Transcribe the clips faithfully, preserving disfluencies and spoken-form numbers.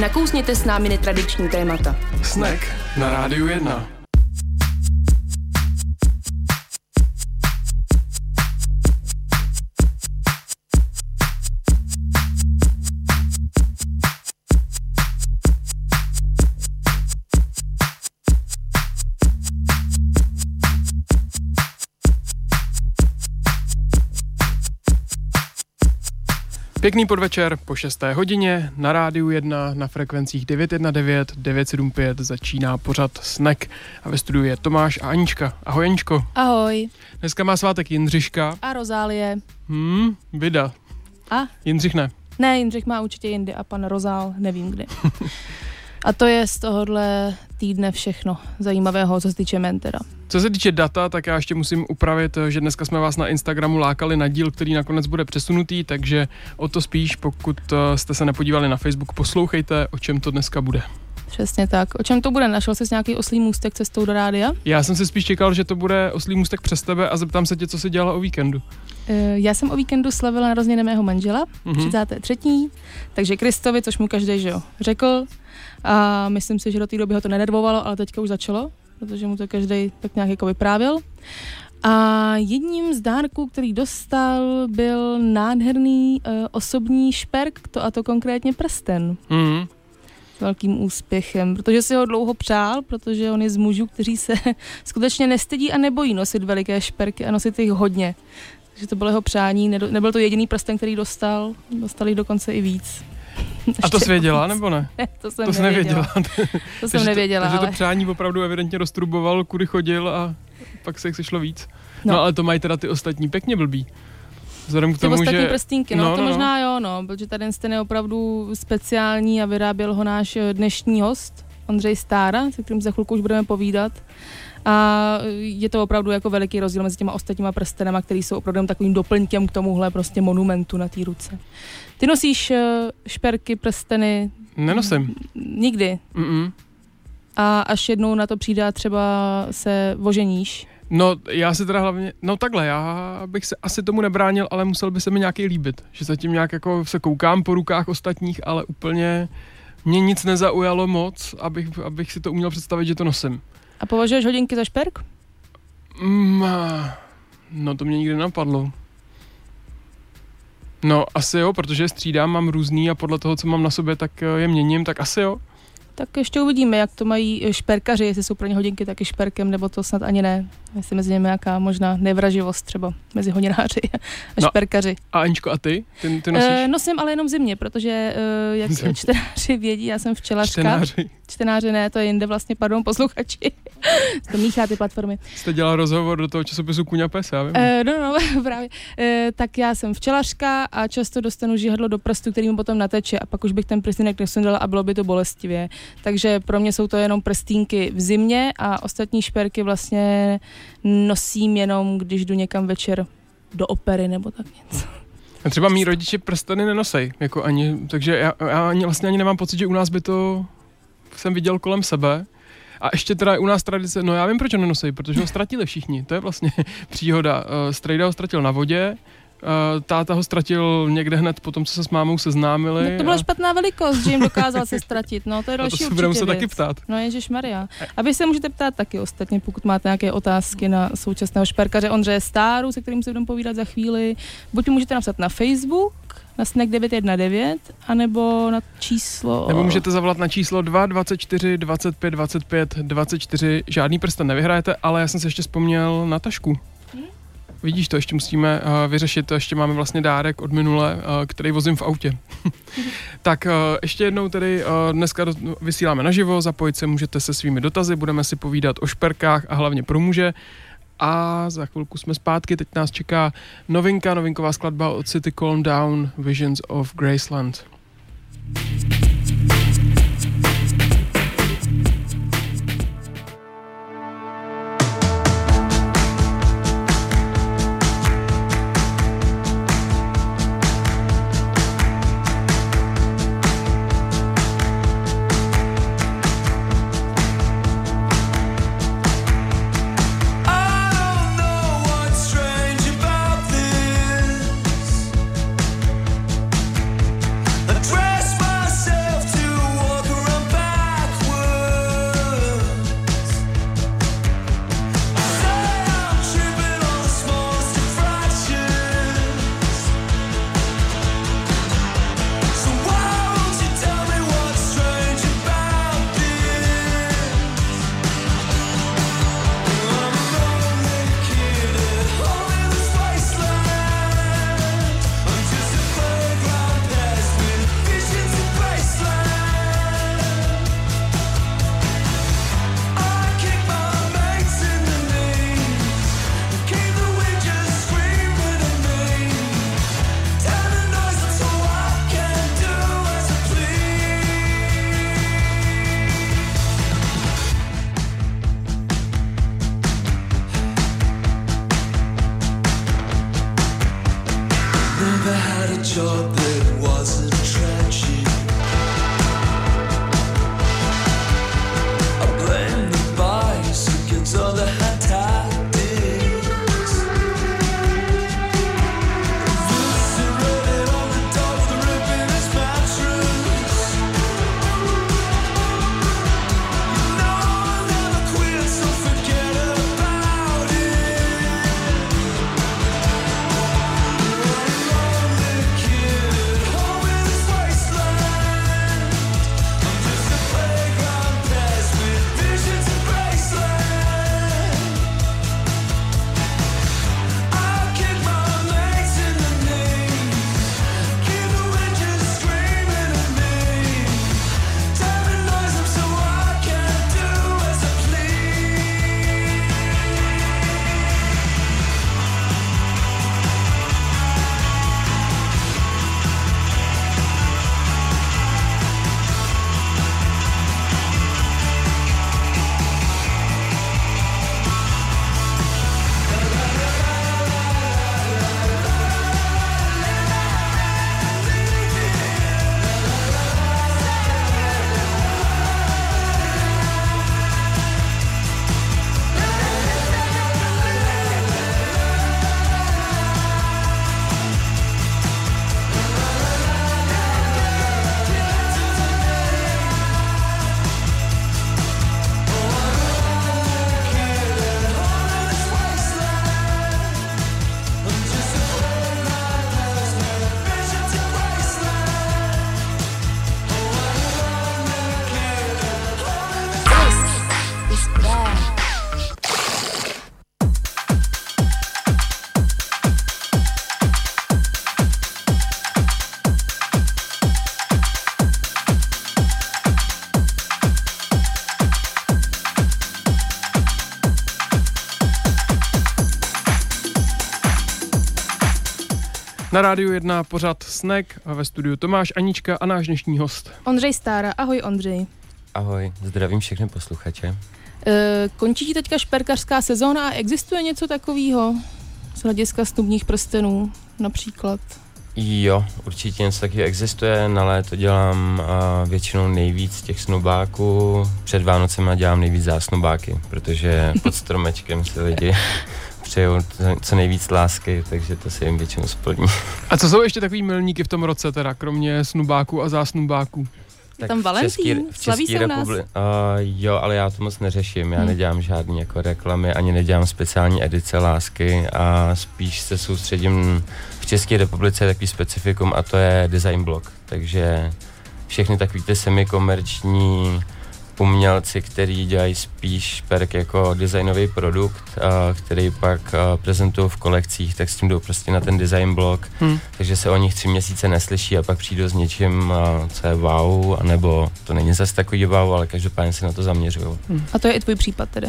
Nakousněte s námi netradiční témata. Snack na Rádiu jedna. Pěkný podvečer po šesté hodině na Rádiu jedna na frekvencích devět set devatenáct, devět set sedmdesát pět začíná pořad Snack a ve studiu je Tomáš a Anička. Ahoj Aničko. Ahoj. Dneska má svátek Jindřiška. A Rozálie. Hmm, vida. A? Jindřich ne. Ne, Jindřich má určitě jindy a pan Rozál nevím kdy. A to je z tohohle týdne všechno zajímavého, co se týče men teda. Co se týče data, tak já ještě musím upravit, že dneska jsme vás na Instagramu lákali na díl, který nakonec bude přesunutý, takže o to spíš, pokud jste se nepodívali na Facebook, poslouchejte, o čem to dneska bude. Přesně tak. O čem to bude? Našel jsi nějaký oslý můstek cestou do rádia? Já jsem si spíš čekal, že to bude oslý můstek přes tebe a zeptám se tě, co jsi dělala o víkendu. Já jsem o víkendu slavila narozeniny mého manžela, mm-hmm. třicáté třetí Takže Kristovi, což mu každý, že jo, řekl. A myslím si, že do té doby ho to nedervovalo, ale teďka už začalo, protože mu to každý tak nějak jako vyprávěl. A jedním z dárků, který dostal, byl nádherný uh, osobní šperk, to a to konkrétně prsten. Mm-hmm. S velkým úspěchem, protože si ho dlouho přál, protože on je z mužů, kteří se skutečně nestydí a nebojí nosit veliké šperky a nosit jich hodně. Takže to bylo jeho přání, nebyl to jediný prsten, který dostal, dostal jich dokonce i víc. A to jsi věděla, nebo ne? Ne, to jsem to nevěděla. nevěděla. To jsem nevěděla, takže to, ale... to přání opravdu evidentně roztruboval, kudy chodil a pak se jich sešlo víc. No. No ale to mají teda ty ostatní pěkně blbý. Vzhledem k tomu, ty ostatní že... prstínky, no, no to no, možná no. jo, no, protože tady ten je opravdu speciální a vyráběl ho náš dnešní host, Ondřej Stára, se kterým za chvilku už budeme povídat. A je to opravdu jako veliký rozdíl mezi těma ostatníma prstenama, který jsou opravdu takovým doplňkem k tomuhle prostě monumentu na té ruce. Ty nosíš šperky, prsteny? Nenosím. Nikdy? Mm-mm. A až jednou na to přijde třeba se oženíš? No, já si teda hlavně, no takhle, já bych se asi tomu nebránil, ale musel by se mi nějaký líbit, že zatím nějak jako se koukám po rukách ostatních, ale úplně mě nic nezaujalo moc, abych, abych si to uměl představit, že to nosím. A považuješ hodinky za šperk? Mm, no to mě nikdy napadlo. No asi jo, protože střídám, mám různý a podle toho, co mám na sobě, tak je měním, tak asi jo. Tak ještě uvidíme, jak to mají šperkaři, jestli jsou pro ně hodinky taky šperkem, nebo to snad ani ne. Jestli mezi nimi nějaká možná nevraživost třeba mezi hodináři a šperkaři. No, a Aničko, a ty? Ty, ty nosíš? E, nosím, ale jenom zimně, protože e, jak Zim. čtenáři vědí, já jsem včelařka. Čtenáři? Čtenáři ne, to je jinde vlastně, pardon, posluchači. To míchá ty platformy. Jste dělal rozhovor do toho časopisu Kůň a pes, já vím. E, no, no, právě. E, tak já jsem včelařka a často dostanu žihadlo do prstu, který mi potom nateče a pak už bych ten prstinek nesundala a bylo by to bolestivě. Takže pro mě jsou to jenom prstínky v zimě a ostatní šperky vlastně nosím jenom, když jdu někam večer do opery nebo tak něco. A třeba mý rodiče prsteny nenosej, jako ani, takže já, já ani, vlastně ani nemám pocit, že u nás by to jsem viděl kolem sebe. A ještě teda u nás tradice, no já vím, proč ho nenosej, protože ho ztratili všichni, to je vlastně příhoda. Strejda ho ztratil na vodě, táta ho ztratil někde hned po tom, co se s mámou seznámili. Tak to byla a... špatná velikost, že jim dokázal se ztratit. No, to je další určitě věc. Taky ptát. No ježišmarja. A vy se můžete ptát taky ostatně, pokud máte nějaké otázky na současného šperkaře Ondřeje Stáru, se kterým se budeme povídat za chvíli. Buď můžete napsat na Facebook, na Snack devět set devatenáct, anebo na číslo... Nebo můžete zavolat na číslo dva dvacet čtyři dvacet pět dvacet pět dvacet čtyři. Žádný prsten nevyhrajete, ale já jsem se ještě vzpomněl na tašku. Vidíš to, ještě musíme uh, vyřešit, ještě máme vlastně dárek od minule, uh, který vozím v autě. Tak uh, ještě jednou tedy, uh, dneska do, vysíláme naživo, zapojit se můžete se svými dotazy, budeme si povídat o šperkách a hlavně pro muže. A za chvilku jsme zpátky, teď nás čeká novinka, novinková skladba od City Calm Down, Visions of Graceland. Dress myself Na Rádiu jedna pořad Snack a ve studiu Tomáš, Anička a náš dnešní host Ondřej Stára. Ahoj Ondřej. Ahoj, zdravím všechny posluchače. E, končí ti teďka šperkařská sezóna a existuje něco takového z hlediska snubních prstenů například? Jo, určitě něco takového existuje. Na léto dělám a, většinou nejvíc těch snubáků. Před Vánocema dělám nejvíc zásnubáky, protože pod stromečkem si lidi přejou co nejvíc lásky, takže to se jim většinou splní. A co jsou ještě takový milníky v tom roce teda, kromě snubáků a zásnubáků? Tak tam Valentín, slaví se u nás. Uh, jo, ale já to moc neřeším, já hmm. nedělám žádný jako reklamy, ani nedělám speciální edice lásky a spíš se soustředím, v České republice je takový specifikum a to je Design Blog, takže všechny takový ty semikomerční umělci, který dělají spíš perk jako designový produkt, a, který pak a, prezentují v kolekcích, tak s tím jdou prostě na ten Design Blog, hmm. takže se o nich tři měsíce neslyší a pak přijdou s něčím, a, co je wow, anebo to není zase takový wow, ale každopádně se na to zaměřují. Hmm. A to je i tvůj případ teda?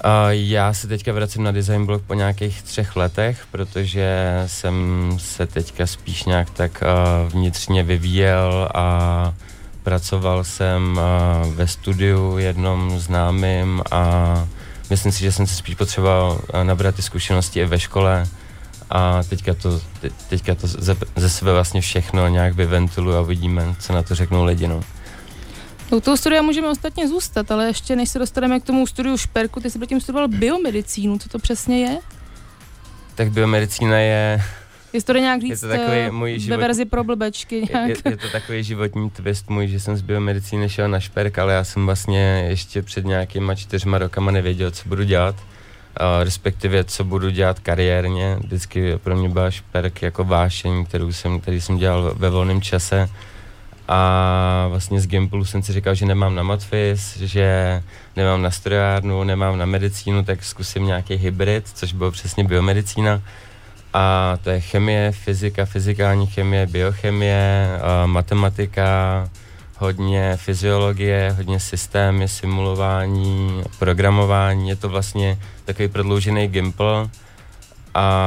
A, já se teďka vracím na Design Blog po nějakých třech letech, protože jsem se teďka spíš nějak tak a, vnitřně vyvíjel a pracoval jsem ve studiu jednom známým a myslím si, že jsem si spíš potřeboval nabrat ty zkušenosti i ve škole a teďka to, te, teďka to ze, ze sebe vlastně všechno nějak vyventiluju a uvidíme, co na to řeknou lidi. No. U toho studia můžeme ostatně zůstat, ale ještě než se dostaneme k tomu studiu šperku, ty jsi předtím studoval biomedicínu, co to přesně je? Tak biomedicína je... Jestli to jde nějak říct ve verzi pro blbečky nějak. Je, je to takový životní twist můj, že jsem z biomedicíny šel na šperk, ale já jsem vlastně ještě před nějakýma čtyřma rokama nevěděl, co budu dělat, uh, respektive co budu dělat kariérně. Vždycky pro mě byla šperk jako vášeň, kterou jsem, který jsem dělal ve volném čase. A vlastně z Gimplu jsem si říkal, že nemám na matfis, že nemám na strojárnu, nemám na medicínu, tak zkusím nějaký hybrid, což bylo přesně biomedicína. A to je chemie, fyzika, fyzikální chemie, biochemie, matematika, hodně fyziologie, hodně systémy, simulování, programování. Je to vlastně takový prodloužený Gimpl a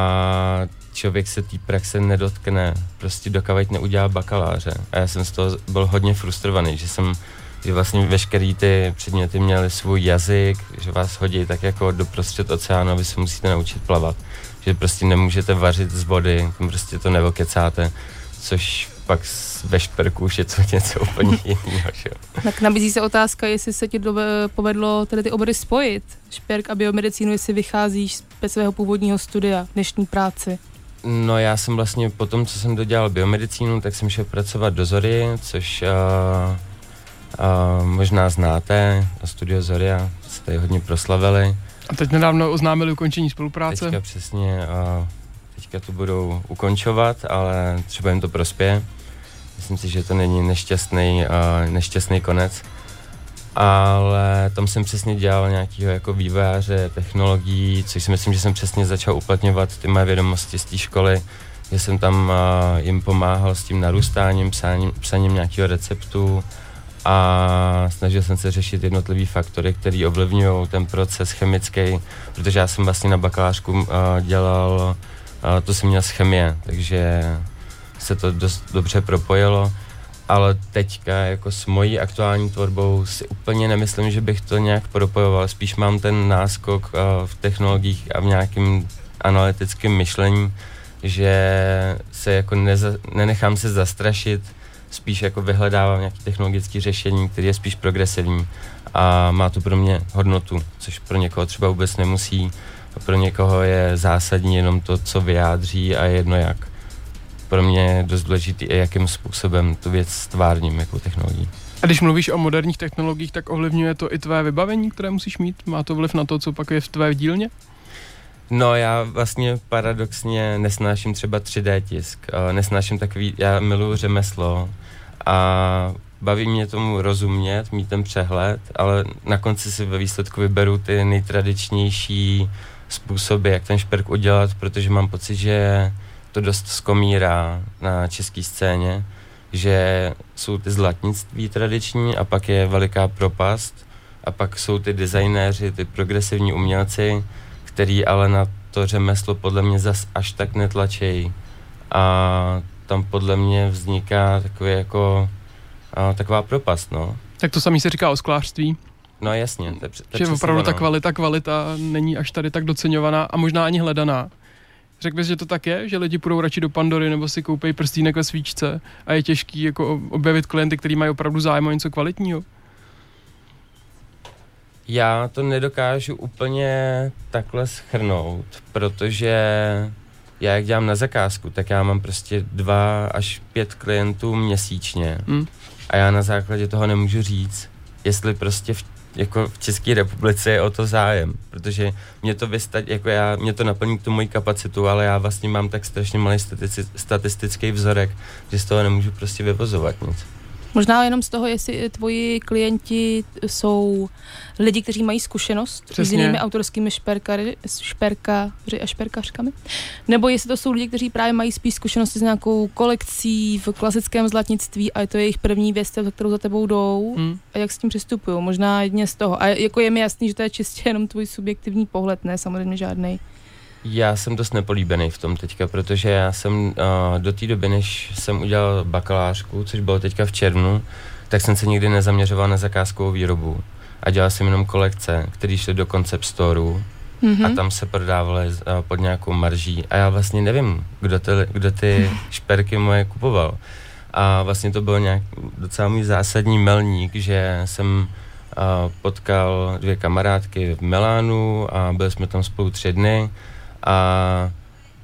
člověk se té praxe nedotkne, prostě dokud neudělá bakaláře. A já jsem z toho byl hodně frustrovaný, že jsem, že vlastně veškerý ty předměty měly svůj jazyk, že vás hodí tak jako doprostřed oceánu, vy se musíte naučit plavat. Že prostě nemůžete vařit z vody, prostě to nevokecáte, což pak ve šperku už je to něco úplně jiného. Tak nabízí se otázka, jestli se ti povedlo tedy ty obory spojit, šperk a biomedicínu, jestli vycházíš z svého původního studia, dnešní práci. No já jsem vlastně po tom, co jsem dodělal biomedicínu, tak jsem šel pracovat do Zory, což uh, uh, možná znáte, studio Zoria se tady hodně proslavili. A teď nedávno oznámili ukončení spolupráce? Teďka přesně, teďka to budou ukončovat, ale třeba jim to prospěje. Myslím si, že to není nešťastný, nešťastný konec. Ale tam jsem přesně dělal nějakého jako vývojáře technologií, což si myslím, že jsem přesně začal uplatňovat ty moje vědomosti z té školy, že jsem tam jim pomáhal s tím narůstáním, psáním, psaním nějakého receptu. A snažil jsem se řešit jednotlivý faktory, které ovlivňují ten proces chemický, protože já jsem vlastně na bakalářku uh, dělal, uh, to jsem měl z chemie, takže se to dost dobře propojilo, ale teďka jako s mojí aktuální tvorbou si úplně nemyslím, že bych to nějak propojoval, spíš mám ten náskok uh, v technologiích a v nějakým analytickém myšlení, že se jako neza- nenechám se zastrašit, spíš jako vyhledávám nějaké technologické řešení, které je spíš progresivní a má to pro mě hodnotu, což pro někoho třeba vůbec nemusí. Pro někoho je zásadní jenom to, co vyjádří a jedno jak. Pro mě je dost důležitý i jakým způsobem tu věc stvárním jako technologií. A když mluvíš o moderních technologiích, tak ovlivňuje to i tvé vybavení, které musíš mít? Má to vliv na to, co pak je v tvé dílně? No já vlastně paradoxně nesnáším třeba tři dé tisk, nesnáším takový, já miluji řemeslo a baví mě tomu rozumět, mít ten přehled, ale na konci si ve výsledku vyberu ty nejtradičnější způsoby, jak ten šperk udělat, protože mám pocit, že to dost skomírá na české scéně, že jsou ty zlatnictví tradiční a pak je veliká propast a pak jsou ty designéři, ty progresivní umělci, který ale na to řemeslo podle mě zas až tak netlačejí a tam podle mě vzniká takový jako, a, taková propast, no. Tak to samý se říká o sklářství. No jasně. To je, to je že opravdu ta kvalita, kvalita není až tady tak doceňovaná a možná ani hledaná. Řekl bys, že to tak je, že lidi půjdou radši do Pandory nebo si koupejí prstínek ve svíčce a je těžký jako objevit klienty, kteří mají opravdu zájem o něco kvalitního? Já to nedokážu úplně takhle shrnout, protože já jak dělám na zakázku, tak já mám prostě dva až pět klientů měsíčně mm. a já na základě toho nemůžu říct, jestli prostě v, jako v České republice je o to zájem, protože mě to vysta- jako já, mě to naplní tu moji kapacitu, ale já vlastně mám tak strašně malý statici- statistický vzorek, že z toho nemůžu prostě vyvozovat nic. Možná jenom z toho, jestli tvoji klienti jsou lidi, kteří mají zkušenost Přesně. s jinými autorskými šperkaři, šperkaři a šperkařkami, nebo jestli to jsou lidi, kteří právě mají spíš zkušenosti s nějakou kolekcí v klasickém zlatnictví a je to jejich první věc, za kterou za tebou jdou hmm. a jak s tím přistupují. Možná jedně z toho. A jako je mi jasný, že to je čistě jenom tvůj subjektivní pohled, ne samozřejmě žádnej. Já jsem dost nepolíbený v tom teďka, protože já jsem uh, do té doby, než jsem udělal bakalářku, což bylo teďka v červnu, tak jsem se nikdy nezaměřoval na zakázkovou výrobu a dělal jsem jenom kolekce, které šly do Concept Storeu mm-hmm. a tam se prodávaly uh, pod nějakou marží a já vlastně nevím, kdo ty, kdo ty šperky moje kupoval a vlastně to byl nějak docela můj zásadní milník, že jsem uh, potkal dvě kamarádky v Milánu a byli jsme tam spolu tři dny A,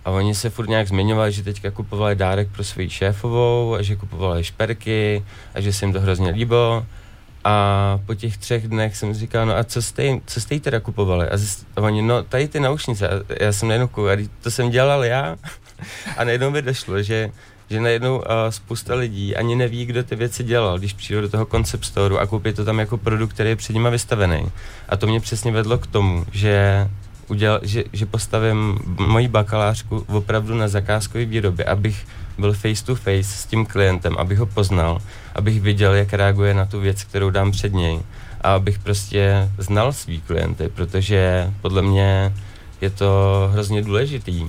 a oni se furt nějak zmiňovali, že teďka kupovali dárek pro svoji šéfovou a že kupovali šperky a že se jim to hrozně líbilo. A po těch třech dnech jsem říkal, no a co jste, co jste jí teda kupovali? A, zjist, a oni, no tady ty naušnice. A já jsem najednou koukal, to jsem dělal já. A najednou mi došlo, že, že najednou uh, spousta lidí ani neví, kdo ty věci dělal, když přijde do toho Concept Storeu a koupí to tam jako produkt, který je před nima vystavený. A to mě přesně vedlo k tomu, že... Udělal, že, že postavím moji bakalářku opravdu na zakázkové výrobě, abych byl face to face s tím klientem, abych ho poznal, abych viděl, jak reaguje na tu věc, kterou dám před něj a abych prostě znal svý klienty, protože podle mě je to hrozně důležitý.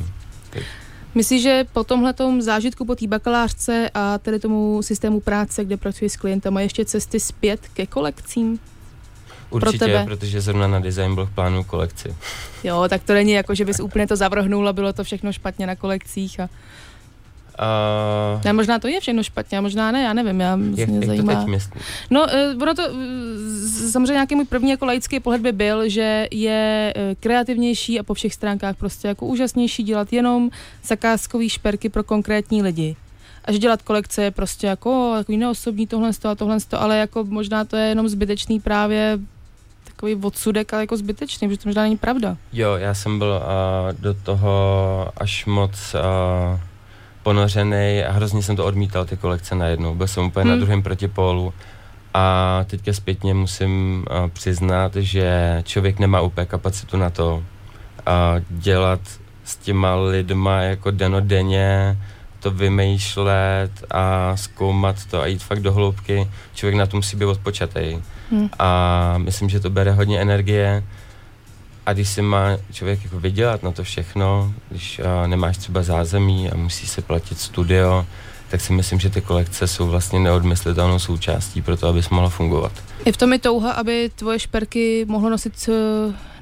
Myslíš, že po tomhletom zážitku, po té bakalářce a tedy tomu systému práce, kde pracuji s klientem, a ještě cesty zpět ke kolekcím? Určitě, protože zrovna na Design Blog plánuju kolekci. Jo, tak to není jako, že bys úplně to zavrhnul a bylo to všechno špatně na kolekcích. A... Uh... Ne, možná to je všechno špatně, možná ne, já nevím, já jak, mě jak zajímá. Jak to teď myslím? No, ono to, samozřejmě nějaký můj první jako laický pohled by byl, že je kreativnější a po všech stránkách prostě jako úžasnější dělat jenom zakázkový šperky pro konkrétní lidi. A že dělat kolekce je prostě jako takový neosobní tohle a tohle, ale jako možná to je jenom zbytečný právě takový odsudek, ale jako zbytečný, protože to možná není pravda. Jo, já jsem byl uh, do toho až moc uh, ponořený a hrozně jsem to odmítal, ty kolekce najednou. Byl jsem úplně hmm. na druhém protipólu a teďka zpětně musím uh, přiznat, že člověk nemá úplně kapacitu na to uh, dělat s těma lidma jako denodenně, to vymýšlet a zkoumat to a jít fakt do hloubky. Člověk na to musí být odpočatej. Hmm. A myslím, že to bere hodně energie. A když si má člověk jako vydělat na to všechno, když uh, nemáš třeba zázemí a musí se platit studio, tak si myslím, že ty kolekce jsou vlastně neodmyslitelnou součástí pro to, abys mohla fungovat. Je v tom i touha, aby tvoje šperky mohlo nosit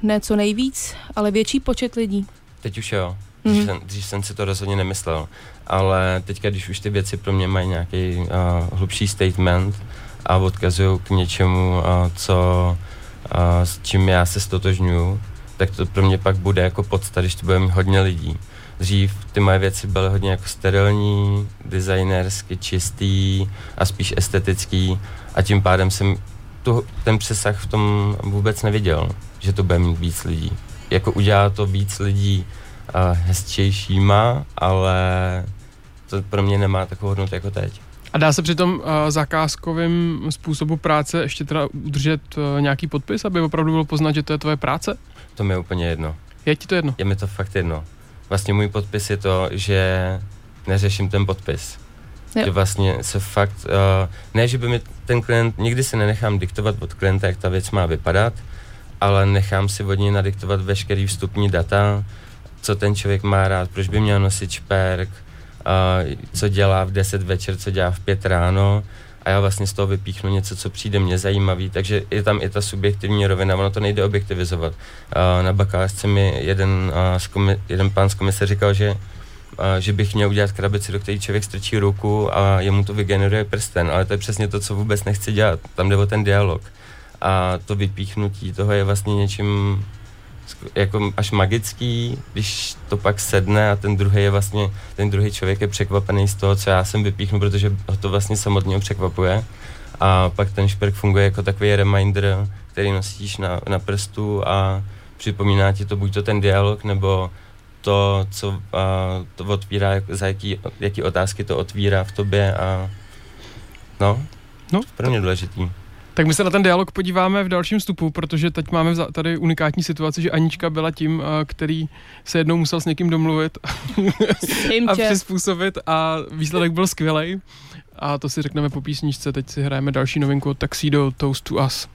ne co nejvíc, ale větší počet lidí. Teď už jo. Dřív mm-hmm. jsem, dřív jsem si to rozhodně nemyslel, ale teďka, když už ty věci pro mě mají nějaký uh, hlubší statement a odkazují k něčemu, uh, co, uh, s čím já se stotožňuju, tak to pro mě pak bude jako podsta, když to bude mít hodně lidí. Dřív ty moje věci byly hodně jako sterilní, designersky čistý a spíš estetický a tím pádem jsem tu, ten přesah v tom vůbec neviděl, že to bude mít víc lidí. Jako udělá to víc lidí, a hezčejší má, ale to pro mě nemá takovou hodnotu jako teď. A dá se při tom uh, zakázkovým způsobu práce ještě teda udržet uh, nějaký podpis, aby opravdu bylo poznat, že to je tvoje práce? To mi je úplně jedno. Je ti to jedno? Je mi to fakt jedno. Vlastně můj podpis je to, že neřeším ten podpis. Jo. Že vlastně se fakt, uh, ne, že by mi ten klient, nikdy si nenechám diktovat od klienta, jak ta věc má vypadat, ale nechám si od něj nadiktovat veškerý vstupní data, co ten člověk má rád, proč by měl nosit šperk, co dělá v deset večer, co dělá v pět ráno a já vlastně z toho vypíchnu něco, co přijde mně zajímavý, takže je tam i ta subjektivní rovina, ono to nejde objektivizovat. Na bakalářce mi jeden, jeden pán z komise říkal, že že bych měl udělat krabici, do které člověk strčí ruku a jemu to vygeneruje prsten, ale to je přesně to, co vůbec nechci dělat. Tam jde o ten dialog. A to vypíchnutí toho je vlastně něčím jako až magický, když to pak sedne a ten druhý je vlastně, ten druhý člověk je překvapený z toho, co já jsem vypíchnu, protože ho to vlastně samotného překvapuje. A pak ten šperk funguje jako takový reminder, který nosíš na, na prstu a připomíná ti to buď to ten dialog, nebo to, co uh, to otvírá, za jaký, jaký otázky to otvírá v tobě a no, no pro mě důležitý. Tak my se na ten dialog podíváme v dalším vstupu, protože teď máme tady unikátní situaci, že Anička byla tím, který se jednou musel s někým domluvit a přizpůsobit a výsledek byl skvělej. A to si řekneme po písničce, teď si hrajeme další novinku od Taxi do Toast to Us.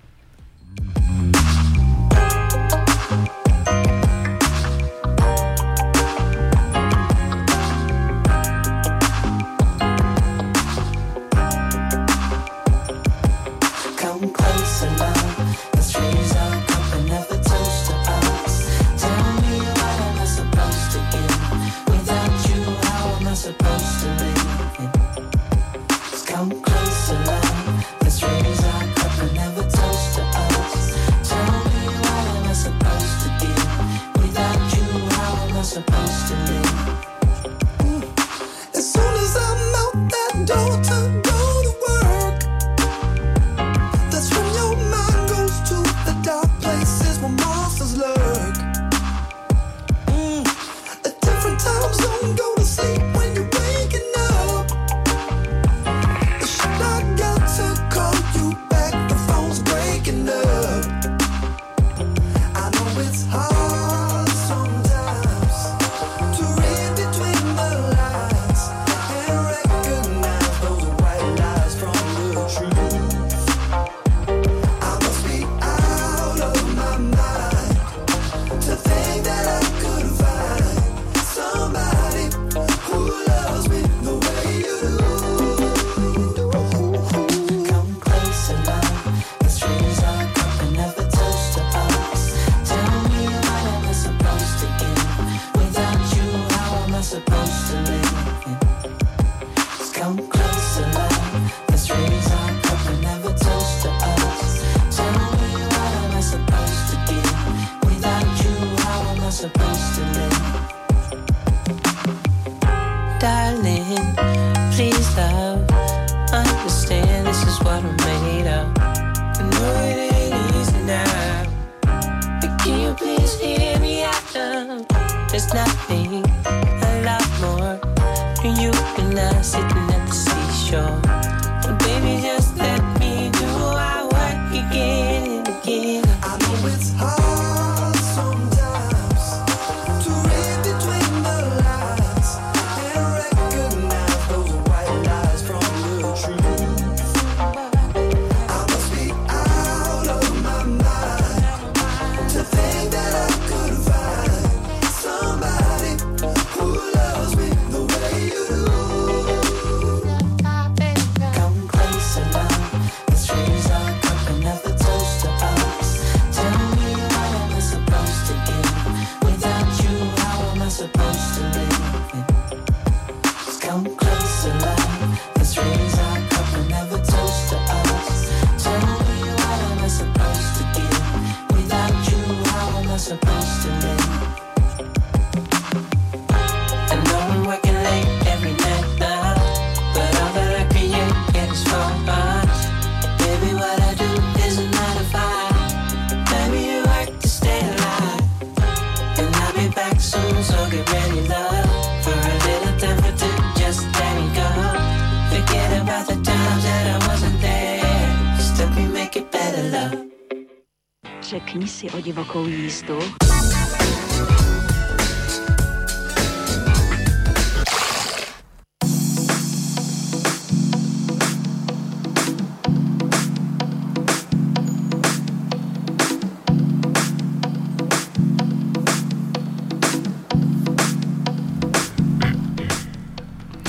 Řekni si o divokou jízdu.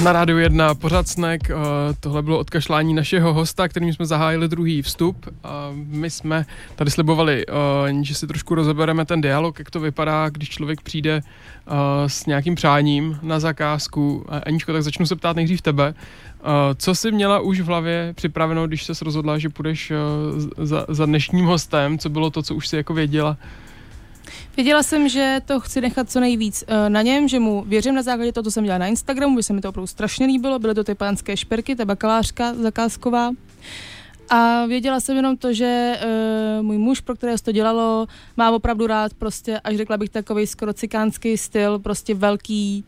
Na Rádiu jedna pořad Snack. Tohle bylo odkašlání našeho hosta, kterým jsme zahájili druhý vstup. My jsme tady slibovali, že si trošku rozebereme ten dialog, jak to vypadá, když člověk přijde s nějakým přáním na zakázku. Aničko, tak začnu se ptát nejdřív tebe. Co jsi měla už v hlavě připraveno, když ses rozhodla, že půjdeš za, za dnešním hostem? Co bylo to, co už jsi jako věděla? Věděla jsem, že to chci nechat co nejvíc na něm, že mu věřím na základě toho, co jsem dělala na Instagramu, by se mi to opravdu strašně líbilo, byly to ty pánské šperky, ta bakalářka zakázková. A věděla jsem jenom to, že uh, můj muž, pro kterého se to dělalo, má opravdu rád prostě, až řekla bych, takovej skoro cikánský styl, prostě velký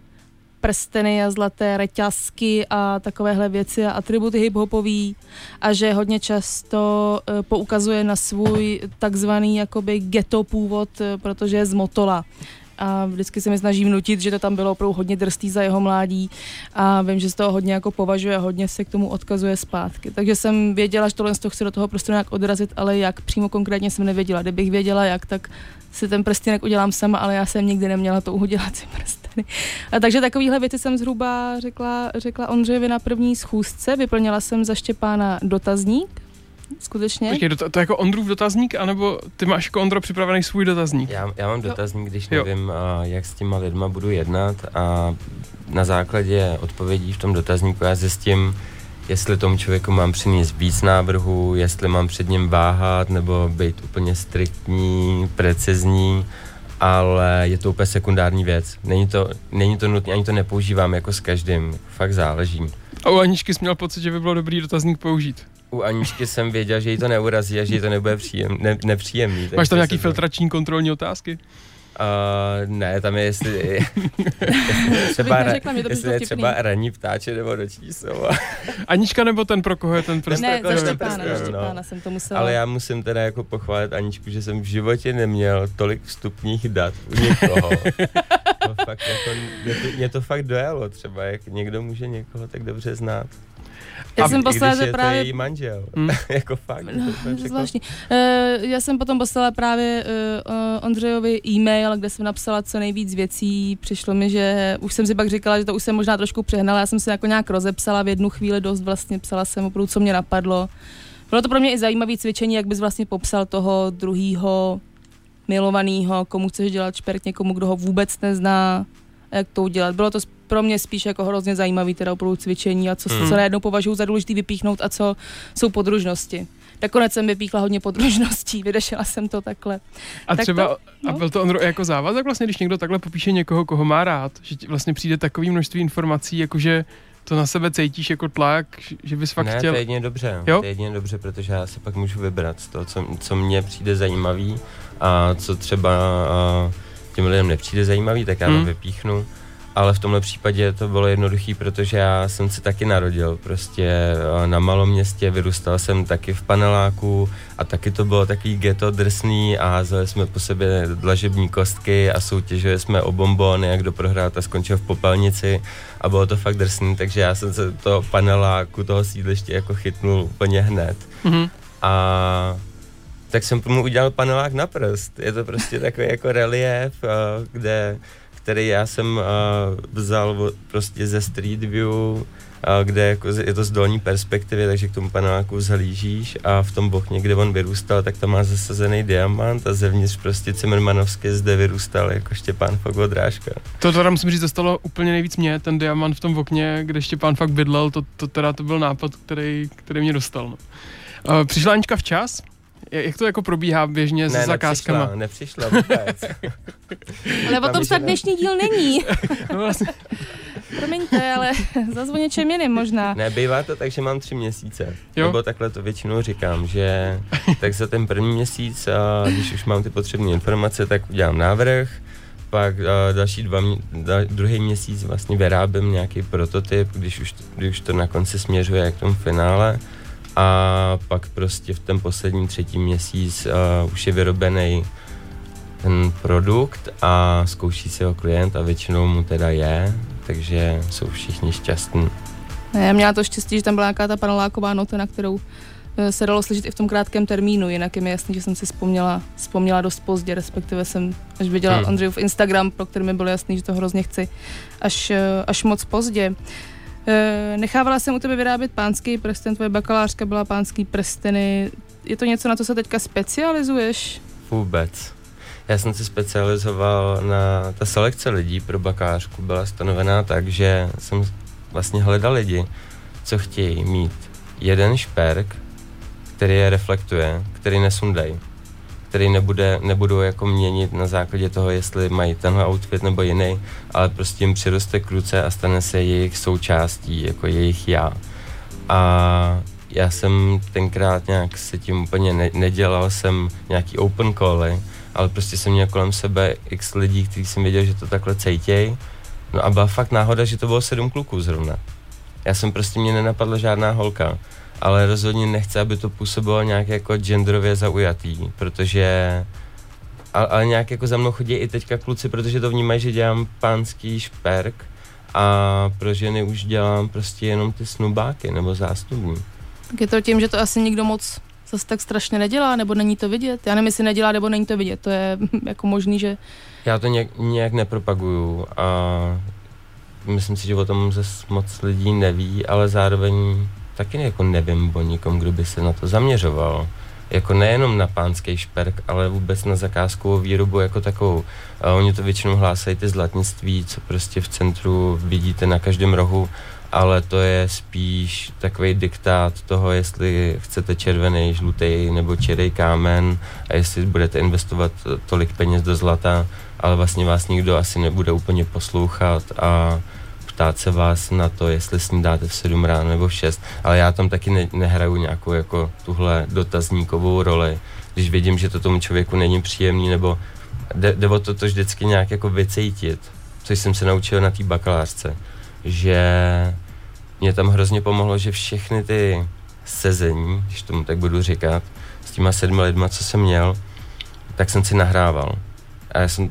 prsteny a zlaté reťazky a takovéhle věci a atributy hiphopový a že hodně často poukazuje na svůj takzvaný jakoby ghetto původ, protože je z Motola. A vždycky se mi snaží vnutit, že to tam bylo opravdu hodně drstý za jeho mládí a vím, že z toho hodně jako považuje a hodně se k tomu odkazuje zpátky. Takže jsem věděla, že tohle z toho chci do toho prostě nějak odrazit, ale jak přímo konkrétně jsem nevěděla. Kdybych věděla jak, tak si ten prstinek udělám sama, ale já jsem nikdy neměla touhu dělat si prsteny. A takže takovýhle věci jsem zhruba řekla, řekla Ondřejovi na první schůzce, vyplnila jsem za Štěpána dotazník. Skutečně? Počkej, to, to je jako Ondrův dotazník, anebo ty máš jako Ondro připravený svůj dotazník? Já, já mám dotazník, když nevím, a, jak s těma lidma budu jednat a na základě odpovědí v tom dotazníku já zjistím, jestli tomu člověku mám přinést víc návrhů, jestli mám před ním váhat nebo být úplně striktní, precizní, ale je to úplně sekundární věc. Není to, není to nutné, ani to nepoužívám jako s každým, fakt záleží. A u Aničky jsi měl pocit, že by bylo dobrý dotazník použít? U Aničky jsem věděl, že jí to neurazí a že jí to nebude příjem, ne, nepříjemný. Máš tam nějaký filtrační kontrolní otázky? Uh, ne, tam je, jestli třeba, neřekla, ra, jestli je třeba ranní ptáče nebo noční sova. Anička nebo ten, pro koho je ten prst? Ne, za Štěpána, za Štěpána jsem to musela. Ale já musím teda jako pochválit Aničku, že jsem v životě neměl tolik vstupních dat u někoho. To fakt jako, mě, to, mě to fakt dojalo třeba, jak někdo může někoho tak dobře znát. Já a jsem poslala že právě... to její manžel, hmm. jako fakt. No, zvláštní. Uh, já jsem potom poslala právě uh, Ondřejovi e-mail, kde jsem napsala co nejvíc věcí. Přišlo mi, že už jsem si pak říkala, že to už jsem možná trošku přehnala. Já jsem se jako nějak rozepsala v jednu chvíli dost vlastně, psala jsem opravdu, co mě napadlo. Bylo to pro mě i zajímavé cvičení, jak bys vlastně popsal toho druhýho milovanýho, komu chceš dělat špert, někomu, kdo ho vůbec nezná, jak to udělat. Bylo to pro mě spíš jako hrozně zajímavý teda opravdu cvičení a co se hmm. najednou považuji za důležitý vypíchnout a co jsou podružnosti. Nakonec jsem vypíchla hodně podružností, vydešela jsem to takhle. A tak třeba, to, no. a byl to Andro, jako závazek vlastně, když někdo takhle popíše někoho, koho má rád, že vlastně přijde takový množství informací, jakože to na sebe cítíš jako tlak, že bys fakt ne, chtěl... Ne, to je jedině dobře, jo? To je jedině dobře, protože já se pak můžu vybrat z toho, co, co mně přijde zajímavý a co třeba a těm lidem nepřijde zajímavý, tak já hmm. to vypíchnu. Ale v tomhle případě to bylo jednoduchý, protože já jsem se taky narodil prostě na malom městě, vyrůstal jsem taky v paneláku a taky to bylo takový ghetto drsný a házeli jsme po sobě dlažební kostky a soutěžili jsme o bonbony, jak kdo prohrál a skončil v popelnici a bylo to fakt drsný, takže já jsem se toho paneláku, toho sídliště jako chytnul úplně hned. Mm-hmm. A tak jsem mu udělal panelák na prst, je to prostě takový jako relief, kde... který já jsem uh, vzal prostě ze Street View, uh, kde jako je to z dolní perspektivy, takže k tomu paneláku zhlížíš a v tom bochně, kde on vyrůstal, tak tam má zasazený diamant a zevnitř prostě Cimrmanovsky zde vyrůstal jako Štěpán fakt Odrážka. To teda musím říct, dostalo úplně nejvíc mě, ten diamant v tom okně, kde Štěpán fakt bydlel, to, to teda to byl nápad, který, který mě dostal. No. Uh, přišla Anička včas? Jak to jako probíhá běžně se ne, zakázkama? Ne, nepřišla, nepřišla Ale o tom snad dnešní díl není. No vlastně. Promiňte, ale zas o něčem jiným možná. Ne, bývá to tak, že mám tři měsíce. Jo? Nebo takhle to většinou říkám, že tak za ten první měsíc, a když už mám ty potřebné informace, tak udělám návrh. Pak další dva, druhý měsíc vlastně vyrábím nějaký prototyp, když už, když to na konci směřuje k tomu finále. A pak prostě v ten poslední třetí měsíc uh, už je vyrobený ten produkt a zkouší si ho klient a většinou mu teda je, takže jsou všichni šťastní. Já měla to štěstí, že tam byla nějaká ta paneláková nota, na kterou se dalo slyšet i v tom krátkém termínu, jinak je mi jasný, že jsem si vzpomněla, vzpomněla dost pozdě, respektive jsem až viděla hmm. Ondřejův Instagram, pro který mi bylo jasný, že to hrozně chci, až, až moc pozdě. Nechávala jsem u tebe vyrábět pánský prsten, tvoje bakalářka byla pánský prsteny. Je to něco, na co se teďka specializuješ? Vůbec. Já jsem se specializoval na... Ta selekce lidí pro bakářku byla stanovená tak, že jsem vlastně hledal lidi, co chtějí mít jeden šperk, který je reflektuje, který nesundají, který nebude, nebudou jako měnit na základě toho, jestli mají tenhle outfit nebo jiný, ale prostě jim přiroste k ruce a stane se jejich součástí, jako jejich já. A já jsem tenkrát nějak se tím úplně ne- nedělal, jsem nějaký open cally, ale prostě jsem měl kolem sebe x lidí, kteří jsem věděl, že to takhle cejtěj. No a byla fakt náhoda, že to bylo sedm kluků zrovna. Já jsem prostě, mě nenapadla žádná holka, ale rozhodně nechci, aby to působilo nějak jako genderově zaujatý, protože... Ale, ale nějak jako za mnou chodí i teďka kluci, protože to vnímají, že dělám pánský šperk a pro ženy už dělám prostě jenom ty snubáky nebo zástupní. Tak je to tím, že to asi nikdo moc zase tak strašně nedělá, nebo není to vidět? Já nevím, jestli nedělá, nebo není to vidět, to je jako možný, že... Já to nějak, nějak nepropaguju a myslím si, že o tom zase moc lidí neví, ale zároveň taky jako nevím o nikom, kdo by se na to zaměřoval. Jako nejenom na pánský šperk, ale vůbec na zakázkovou výrobu jako takovou. A oni to většinou hlásají ty zlatnictví, co prostě v centru vidíte na každém rohu, ale to je spíš takový diktát toho, jestli chcete červený, žlutý nebo čirý kámen a jestli budete investovat tolik peněz do zlata, ale vlastně vás nikdo asi nebude úplně poslouchat a ptát se vás na to, jestli snídáte v sedm ráno nebo v šest, ale já tam taky ne- nehraju nějakou jako tuhle dotazníkovou roli, když vidím, že to tomu člověku není příjemný, nebo jde, jde o to, to vždycky nějak jako vycejtit, což jsem se naučil na té bakalářce, že mě tam hrozně pomohlo, že všechny ty sezení, když tomu tak budu říkat, s těma sedmi lidma, co jsem měl, tak jsem si nahrával. A já jsem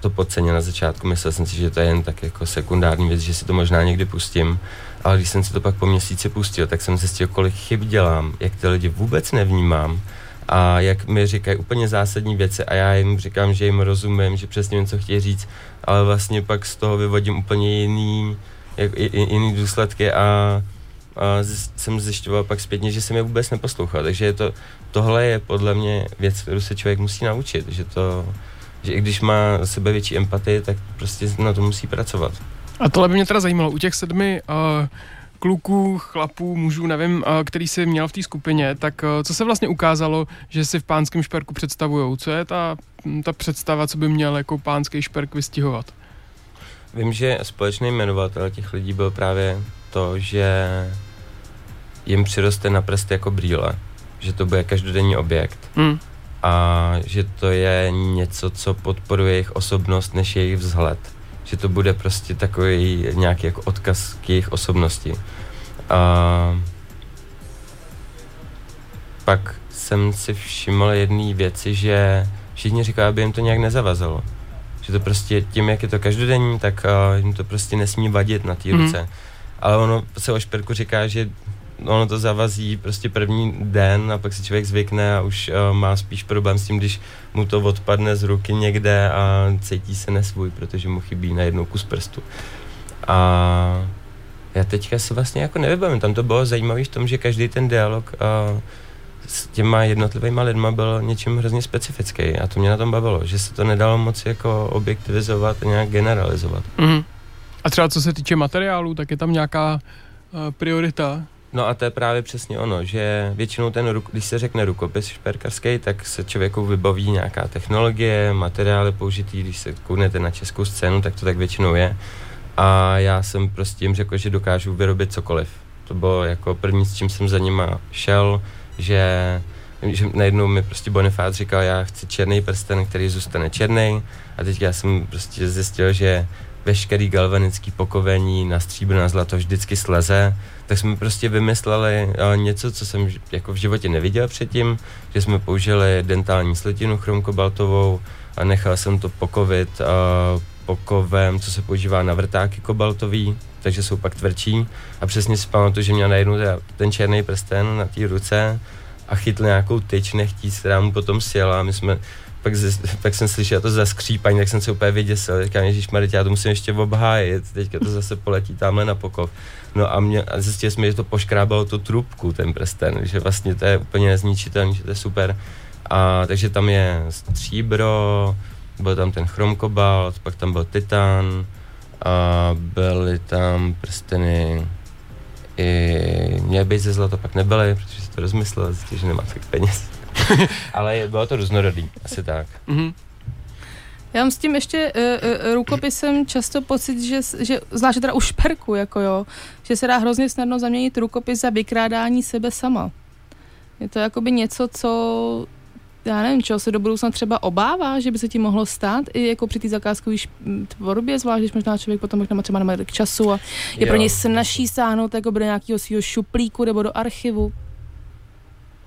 to podcenil na začátku, myslel jsem si, že to je jen tak jako sekundární věc, že si to možná někdy pustím, ale když jsem si to pak po měsíci pustil, tak jsem zjistil, kolik chyb dělám, jak ty lidi vůbec nevnímám a jak mi říkají úplně zásadní věci a já jim říkám, že jim rozumím, že přesně vím, co chtějí říct, ale vlastně pak z toho vyvodím úplně jiný, jak, jiný důsledky a, a z, jsem zjišťoval pak zpětně, že jsem je vůbec neposlouchal, takže je to, tohle je podle mě věc, kterou se člověk musí naučit, že to... že i když má sebe větší empatii, tak prostě na to musí pracovat. A tohle by mě teda zajímalo, u těch sedmi uh, kluků, chlapů, mužů, nevím, uh, který jsi měl v té skupině, tak uh, co se vlastně ukázalo, že si v pánském šperku představujou? Co je ta, ta představa, co by měl jako pánský šperk vystihovat? Vím, že společný jmenovatel těch lidí byl právě to, že jim přiroste na prsty jako brýle, že to bude každodenní objekt. Hmm. A že to je něco, co podporuje jejich osobnost než jejich vzhled. Že to bude prostě takový nějaký jako odkaz k jejich osobnosti. A pak jsem si všiml jedné věci, že všichni říkají, aby jim to nějak nezavazalo. Že to prostě tím, jak je to každodenní, tak jim to prostě nesmí vadit na té mm. ruce. Ale ono se o šperku říká, že ono to zavazí prostě první den a pak si člověk zvykne a už uh, má spíš problém s tím, když mu to odpadne z ruky někde a cítí se nesvůj, protože mu chybí najednou kus prstu. A já teďka si vlastně jako nevybavím, tam to bylo zajímavé v tom, že každý ten dialog uh, s těma jednotlivýma lidma byl něčím hrozně specifický a to mě na tom bavilo, že se to nedalo moc jako objektivizovat a nějak generalizovat. Mm-hmm. A třeba co se týče materiálu, tak je tam nějaká uh, priorita? No a to je právě přesně ono, že většinou ten, když se řekne rukopis šperkařský, tak se člověku vybaví nějaká technologie, materiály použitý, když se kouknete na českou scénu, tak to tak většinou je. A já jsem prostě jim řekl, že dokážu vyrobit cokoliv. To bylo jako první, s čím jsem za nima šel, že, že najednou mi prostě Bonifác říkal, já chci černý prsten, který zůstane černý. A teď já jsem prostě zjistil, že veškerý galvanický pokovení na stříbro, na zlato vždycky sleze, tak jsme prostě vymysleli něco, co jsem jako v životě neviděl předtím, že jsme použili dentální slitinu chromkobaltovou a nechal jsem to pokovit a pokovem, co se používá na vrtáky kobaltový, takže jsou pak tvrdší a přesně si pamatuju, že měl najednou ten černý prsten na té ruce a chytl nějakou tyč nechtíc, která mu potom sjela a my jsme, pak, zjist, pak jsem slyšel to zaskřípaní, tak jsem se úplně vyděsil, říkám, ježišmarja, já to musím ještě obhájit, teďka to zase poletí tamhle na pokov. No a, mě, a zjistili jsme, že to poškrábalo tu trubku, ten prsten, že vlastně to je úplně nezničitelný, že to je super. A takže tam je stříbro, byl tam ten chromkobalt, pak tam byl titan a byly tam prsteny i měly být ze zlata, pak nebyly, protože se to rozmyslel, zjistil, že nemám tak peněz. Ale bylo to různorodý, asi tak. Mm-hmm. Já mám s tím ještě uh, uh, rukopisem často pocit, že, že zvláště teda u šperku, jako jo, že se dá hrozně snadno zaměnit rukopis za vykrádání sebe sama. Je to jakoby něco, co, já nevím, čeho se do budoucna třeba obává, že by se ti mohlo stát i jako při té zakázkové tvorbě, zvlášť, když možná člověk potom možná třeba nemá k času a je jo. pro něj snažší sáhnout jako do nějakého svého šuplíku nebo do archivu.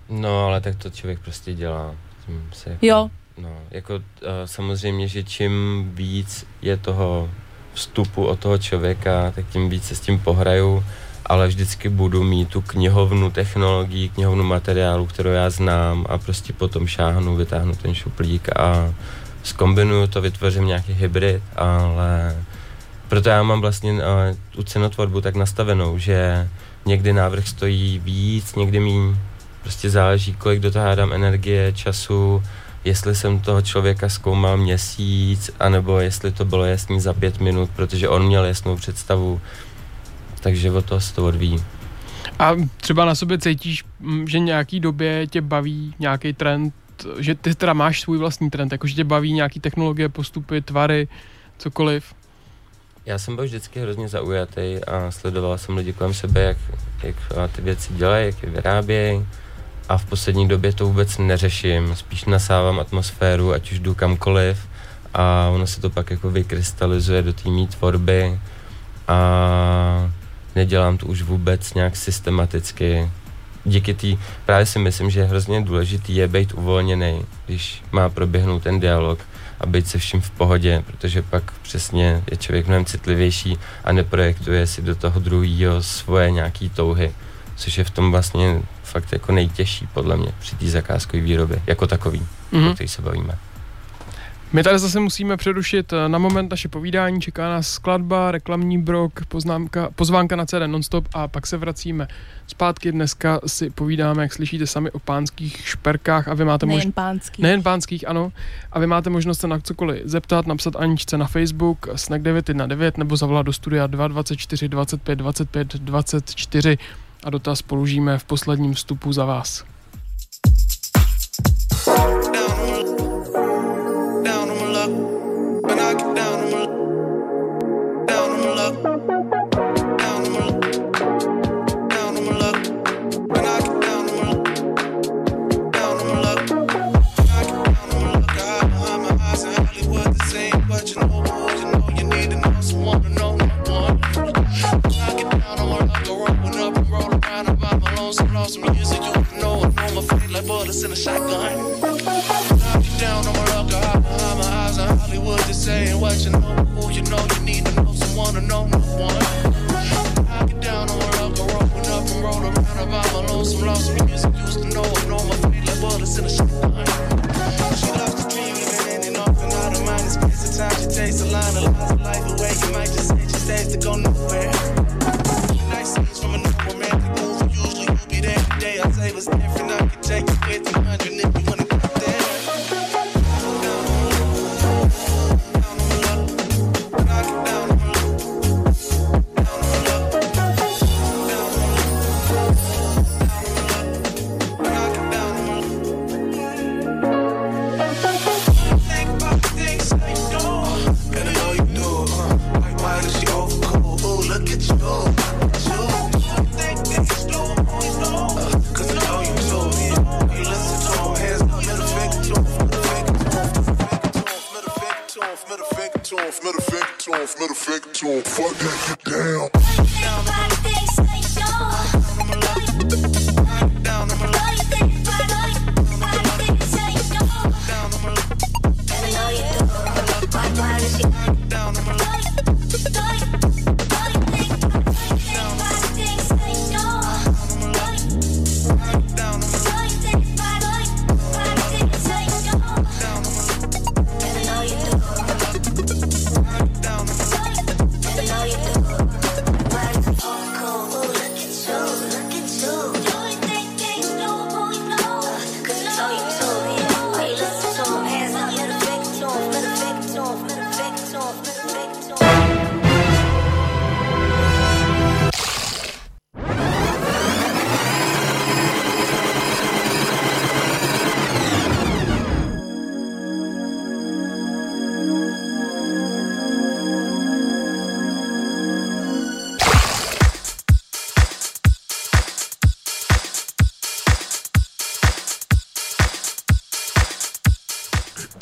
No, ale tak to člověk prostě dělá. Tím se jako, jo. No, jako uh, samozřejmě, že čím víc je toho vstupu od toho člověka, tak tím víc se s tím pohraju, ale vždycky budu mít tu knihovnu technologií, knihovnu materiálu, kterou já znám a prostě potom šáhnu, vytáhnu ten šuplík a zkombinuju to, vytvořím nějaký hybrid, ale proto já mám vlastně uh, tu cenotvorbu tak nastavenou, že někdy návrh stojí víc, někdy míň. Prostě záleží, kolik do toho hádám energie, času, jestli jsem toho člověka zkoumal měsíc, anebo jestli to bylo jasný za pět minut, protože on měl jasnou představu, takže od toho se to odvíjí. A třeba na sobě cítíš, že nějaký době tě baví nějaký trend, že ty teda máš svůj vlastní trend, jakože tě baví nějaký technologie, postupy, tvary, cokoliv? Já jsem byl vždycky hrozně zaujatý a sledoval jsem lidi kolem sebe, jak, jak ty věci dělají, jak je vyrábějí. A v poslední době to vůbec neřeším, spíš nasávám atmosféru, ať už jdu kamkoliv a ono se to pak jako vykrystalizuje do té mý tvorby a nedělám to už vůbec nějak systematicky. Díky té, právě si myslím, že je hrozně důležitý je být uvolněný, když má proběhnout ten dialog a být se vším v pohodě, protože pak přesně je člověk mnohem citlivější a neprojektuje si do toho druhého svoje nějaký touhy, což je v tom vlastně fakt jako nejtěžší podle mě při té zakázkové výrobě, jako takový, mm-hmm. o který se bavíme. My tady zase musíme přerušit na moment naše povídání, čeká nás skladba, reklamní blok, poznámka, pozvánka na C D Nonstop a pak se vracíme zpátky. Dneska si povídáme, jak slyšíte sami, o pánských šperkách a vy máte možnost... Nejen pánských. Nejen pánských, ano. A vy máte možnost se na cokoliv zeptat, napsat Aničce na Facebook Snack devět set devatenáct nebo zavolat do studia dvě stě dvacet čtyři dvacet pět dvacet pět dvacet čtyři a dotaz položíme v posledním vstupu za vás. In a shotgun, knock you down on my luck. I hide behind my eyes on Hollywood. Just saying what you know, who you know. You need to know someone to know no one. Knock you down on my luck. I rollin' up and roll around. I buy my lonesome, lost me music. Used to know, I know my fate like bullets in a shotgun. She loves to dream and in and off and out of mind. It's busy time. She takes a line of lies, life away. You might just say she stays to go nowhere. Nice scenes from another romantic movie. Usually you be there today. I say what's different. I can take it.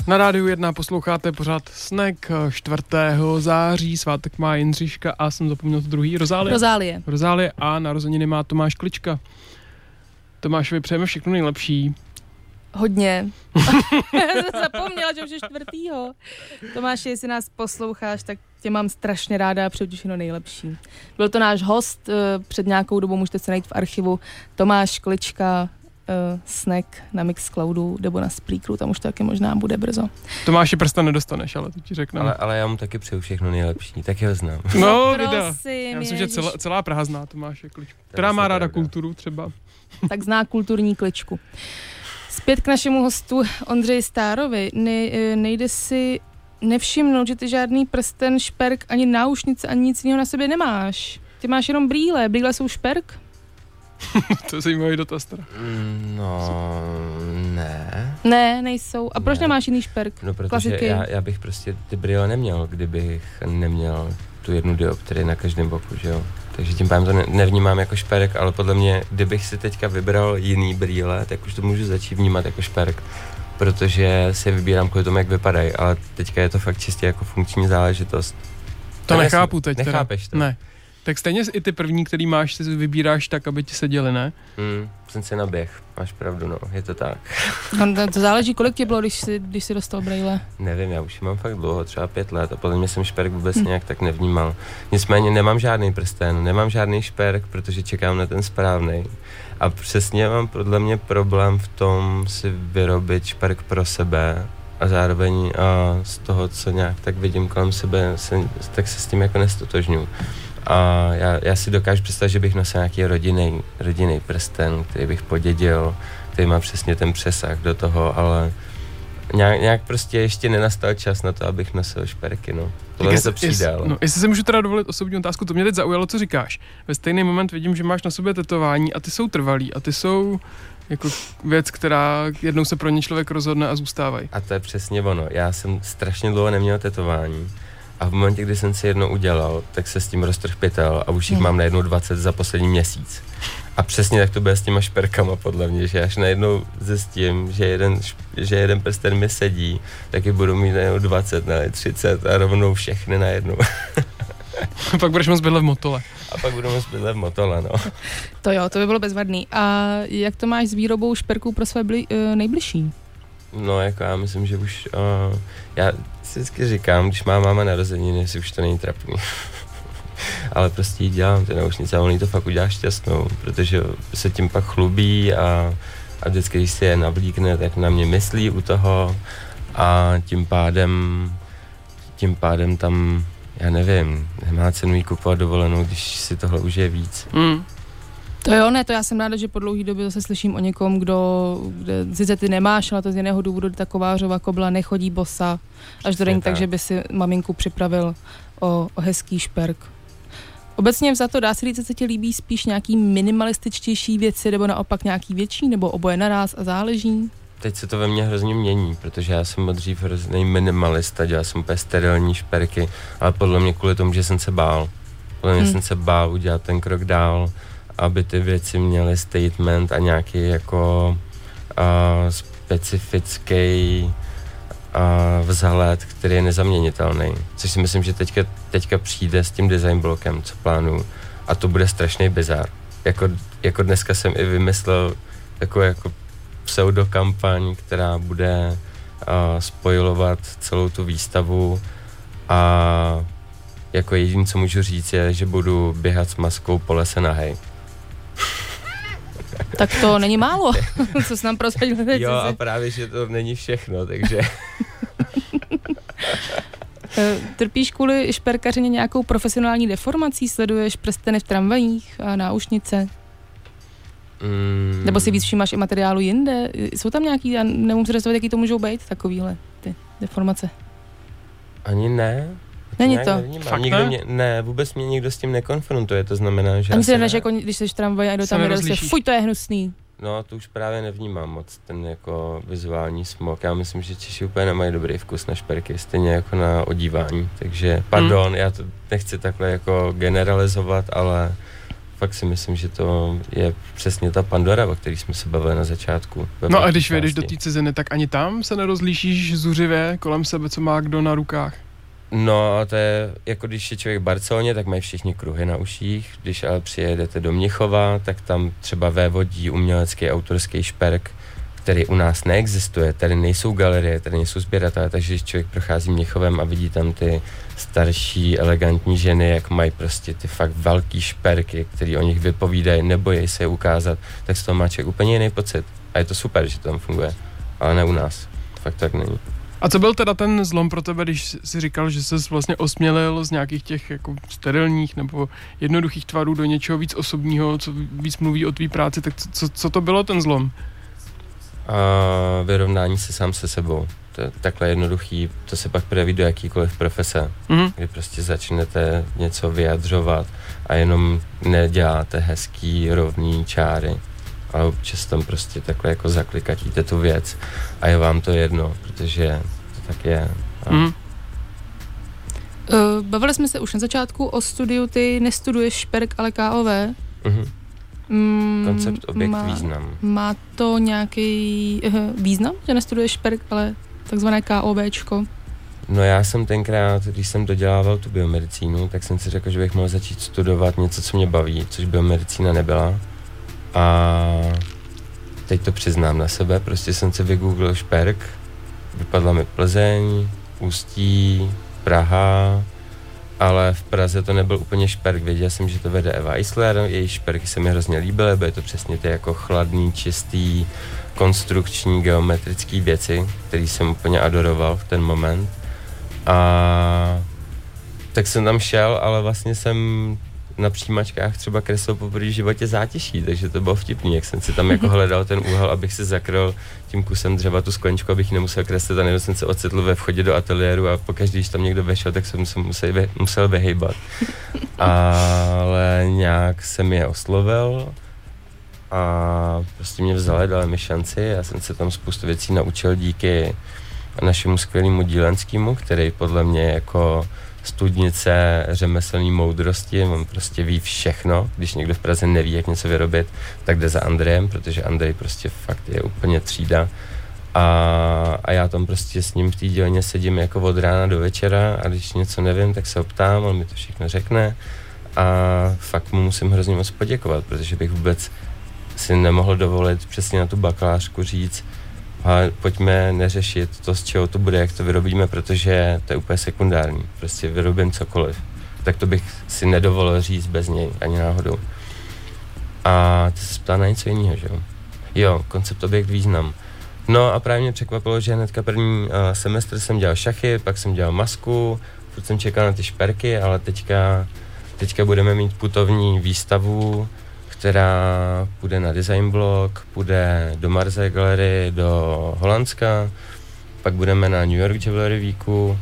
Na Rádiu jedna posloucháte pořád Snack čtvrtého září, svátek má Jindřiška a jsem zapomněl to druhý, Rozálie. Rozálie. Rozálie a narozeniny má Tomáš Klička. Tomášovi přejeme všechno nejlepší. Hodně. Já jsem zapomněla, že už je čtvrtýho. Tomáši, jestli nás posloucháš, tak tě mám strašně ráda a přeju ti všechno nejlepší. Byl to náš host, před nějakou dobou můžete se najít v archivu Tomáš Klička, Uh, snack na Mixcloudu nebo na Spreakeru, tam už to taky možná bude brzo. Tomáši, prsta nedostaneš, ale to ti řeknu. Ale, ale já mu taky přeju všechno nejlepší, tak ho znám. No, vida. Já myslím, že celá, celá Praha zná Tomáše Kličku, která má ráda kulturu třeba. Tak zná kulturní Kličku. Zpět k našemu hostu Ondřeji Stárovi. Ne, nejde si nevšimnout, že ty žádný prsten, šperk, ani náušnice, ani nic jiného na sobě nemáš. Ty máš jenom brýle. Brýle jsou šperk? To je zajímavý dotaz teda. No, ne. Ne, nejsou. A proč ne. nemáš jiný šperk? No, protože klasiky. Já, já bych prostě ty brýle neměl, kdybych neměl tu jednu dioptrii na každém boku, že jo. Takže tím pádem to ne- nevnímám jako šperk, ale podle mě, kdybych si teďka vybral jiný brýle, tak už to můžu začít vnímat jako šperk. Protože si vybírám kvůli tomu, jak vypadají, ale teďka je to fakt čistě jako funkční záležitost. To ne, nechápu teď. Nechápeš to? Ne. Tak stejně i ty první, který máš, si vybíráš tak, aby ti seděli, ne? Hmm, jsem si naběh, máš pravdu, no, je to tak. No, to záleží, kolik ti bylo, když jsi, když jsi dostal brýle. Nevím, já už mám fakt dlouho, třeba pět let a podle mě jsem šperk vůbec hmm. nějak tak nevnímal. Nicméně nemám žádný prsten, nemám žádný šperk, protože čekám na ten správný. A přesně mám podle mě problém v tom si vyrobit šperk pro sebe a zároveň a z toho, co nějak tak vidím kolem sebe, se, tak se s tím jako nestotožňuju. A já, já si dokážu představit, že bych nosil nějaký rodinný, rodinný prsten, který bych podědil, který má přesně ten přesah do toho, ale nějak, nějak prostě ještě nenastal čas na to, abych nosil šperky, no. Tohle mi to přijde, ale... No, jestli se můžu teda dovolit osobní otázku, to mě teď zaujalo, co říkáš. Ve stejný moment vidím, že máš na sobě tetování a ty jsou trvalý a ty jsou... Jako věc, která jednou se pro ně člověk rozhodne a zůstávají. A to je přesně ono. Já jsem strašně dlouho neměl tetování. A v momentě, kdy jsem si jedno udělal, tak se s tím roztrhl pytel a už jich mám najednou dvacet za poslední měsíc. A přesně tak to bude s těma šperkama podle mě, že až najednou zjistím, že jeden, že jeden prsten mi sedí, tak je budu mít najednou dvacet, ne, třicet a rovnou všechny najednou. A pak budeš moc bydlet v Motole. A pak budu moc bydlet v Motole, no. To jo, to by bylo bezvadný. A jak to máš s výrobou šperků pro své bli, uh, nejbližší? No, jako já myslím, že už... Uh, já vždycky říkám, když má máma narozeniny, jestli už to není trapný. Ale prostě jí dělám, ty náušnice, a on jí to fakt udělá šťastnou, protože se tím pak chlubí a, a vždycky, když si je navlíkne, tak na mě myslí u toho a tím pádem, tím pádem tam... Já nevím, nemá cenu jí kupovat dovolenou, když si tohle užije víc. Mm. To jo, ne, to já jsem ráda, že po dlouhý době zase slyším o někom, kdo, sice ty nemáš, ale to z jiného důvodu, ta kovářova kobla nechodí bosa až do den, takže by si maminku připravil o, o hezký šperk. Obecně za to dá se říct, se ti líbí spíš nějaký minimalističtější věci, nebo naopak nějaký větší, nebo oboje naráz a záleží? Teď se to ve mně hrozně mění, protože já jsem odřív hrozný minimalista, dělal jsem úplně sterilní šperky, ale podle mě kvůli tomu, že jsem se bál. Podle mě hmm. jsem se bál udělat ten krok dál, aby ty věci měly statement a nějaký jako uh, specifický uh, vzhled, který je nezaměnitelný. Což si myslím, že teďka, teďka přijde s tím design blokem, co plánuju. A to bude strašný bizár. Jako, jako dneska jsem i vymyslel jako, jako pseudokampaň, která bude uh, spojilovat celou tu výstavu a jako jediné, co můžu říct, je, že budu běhat s maskou po lese nahej. Tak to není málo, co jsi nám prosadil. Jo, a právě, že to není všechno, takže... Trpíš kvůli šperkařině nějakou profesionální deformací? Sleduješ prsteny v tramvajích a náušnice? Mm. Nebo si víc všímáš i materiálu jinde? Jsou tam nějaký, já nemůžu představit, jaký to můžou být, takovýhle ty deformace? Ani ne. Není to? Fakt ne? Mě, ne, vůbec mě nikdo s tím nekonfrontuje, to znamená, že... Ani si nedáš, jako když jsi v tramvaji a jdu tam jde, se, fuj, to je hnusný. No, to už právě nevnímám moc, ten jako vizuální smog. Já myslím, že Češi úplně nemají dobrý vkus na šperky, stejně jako na odívání, takže pardon, mm. já to nechci takhle jako generalizovat, ale... fakt si myslím, že to je přesně ta Pandora, o který jsme se bavili na začátku. No a když vyjdeš do té ciziny, tak ani tam se nerozlíšíš zuřivě kolem sebe, co má kdo na rukách? No a to je, jako když je člověk v Barceloně, tak mají všichni kruhy na uších, když ale přijedete do Mnichova, tak tam třeba vévodí umělecký autorský šperk, který u nás neexistuje, tady nejsou galerie, tady nejsou sběratelé, takže když člověk prochází Mnichovem a vidí tam ty starší, elegantní ženy, jak mají prostě ty fakt velký šperky, který o nich vypovídají, nebojí se je ukázat, tak z toho má člověk úplně jiný pocit. A je to super, že to tam funguje, ale ne u nás, fakt tak není. A co byl teda ten zlom pro tebe, když jsi říkal, že ses vlastně osmělil z nějakých těch jako sterilních nebo jednoduchých tvarů do něčeho víc osobního, co víc mluví o tvý práci, tak co, co to bylo ten zlom? A vyrovnání se sám se sebou. To je takhle jednoduchý, to se pak projeví do jakýkoliv profese, mm-hmm. kdy prostě začnete něco vyjadřovat a jenom neděláte hezký, rovný čáry, ale občas tam prostě takhle jako zaklikatíte tu věc a je vám to jedno, protože to tak je. A... Mm-hmm. Bavili jsme se už na začátku o studiu, ty nestuduješ šperk, ale K O V Mm-hmm. Koncept, objekt, má, význam. Má to nějaký uh, význam, že nestuduješ šperk, ale takzvané KOVčko? No já jsem tenkrát, když jsem dodělával tu biomedicínu, tak jsem si řekl, že bych mohl začít studovat něco, co mě baví, což biomedicína nebyla. A teď to přiznám na sebe, prostě jsem si vygooglil šperk, vypadla mi Plzeň, Ústí, Praha, ale v Praze to nebyl úplně šperk, věděl jsem, že to vede Eva Eisler, její šperky se mi hrozně líbily, byly to přesně ty jako chladný, čistý, konstrukční, geometrický věci, který jsem úplně adoroval v ten moment. A tak jsem tam šel, ale vlastně jsem na přijímačkách třeba kreslil poprvé v životě zátiší, takže to bylo vtipný, jak jsem si tam jako hledal ten úhel, abych si zakryl tím kusem dřeva tu skleničku, abych nemusel kreslit a nebo jsem se ocitl ve vchodě do ateliéru a pokaždý, když tam někdo vešel, tak jsem se musel, vy, musel vyhejbat. Ale nějak jsem je oslovil a prostě mě vzali, dali mi šanci, já jsem se tam spoustu věcí naučil díky našemu skvělému dílenskému, který podle mě jako studnice řemeslní moudrosti, on prostě ví všechno, když někdo v Praze neví, jak něco vyrobit, tak jde za Andrejem, protože Andrej prostě fakt je úplně třída a, a já tam prostě s ním v té dílně sedím jako od rána do večera a když něco nevím, tak se ho ptám, on mi to všechno řekne a fakt mu musím hrozně moc poděkovat, protože bych vůbec si nemohl dovolit přesně na tu bakalářku říct, a pojďme neřešit to, z čeho to bude, jak to vyrobíme, protože to je úplně sekundární. Prostě vyrobím cokoliv. Tak to bych si nedovolil říct bez něj, ani náhodou. A to se ptá na něco jiného, že jo? Jo, koncept, objekt, význam. No a právě mě překvapilo, že hnedka první a, semestr jsem dělal šachy, pak jsem dělal masku, furt jsem čekal na ty šperky, ale teďka, teďka budeme mít putovní výstavu, která půjde na Design Blog, půjde do Mars Galerie, do Holandska, pak budeme na New York Javelery Weeku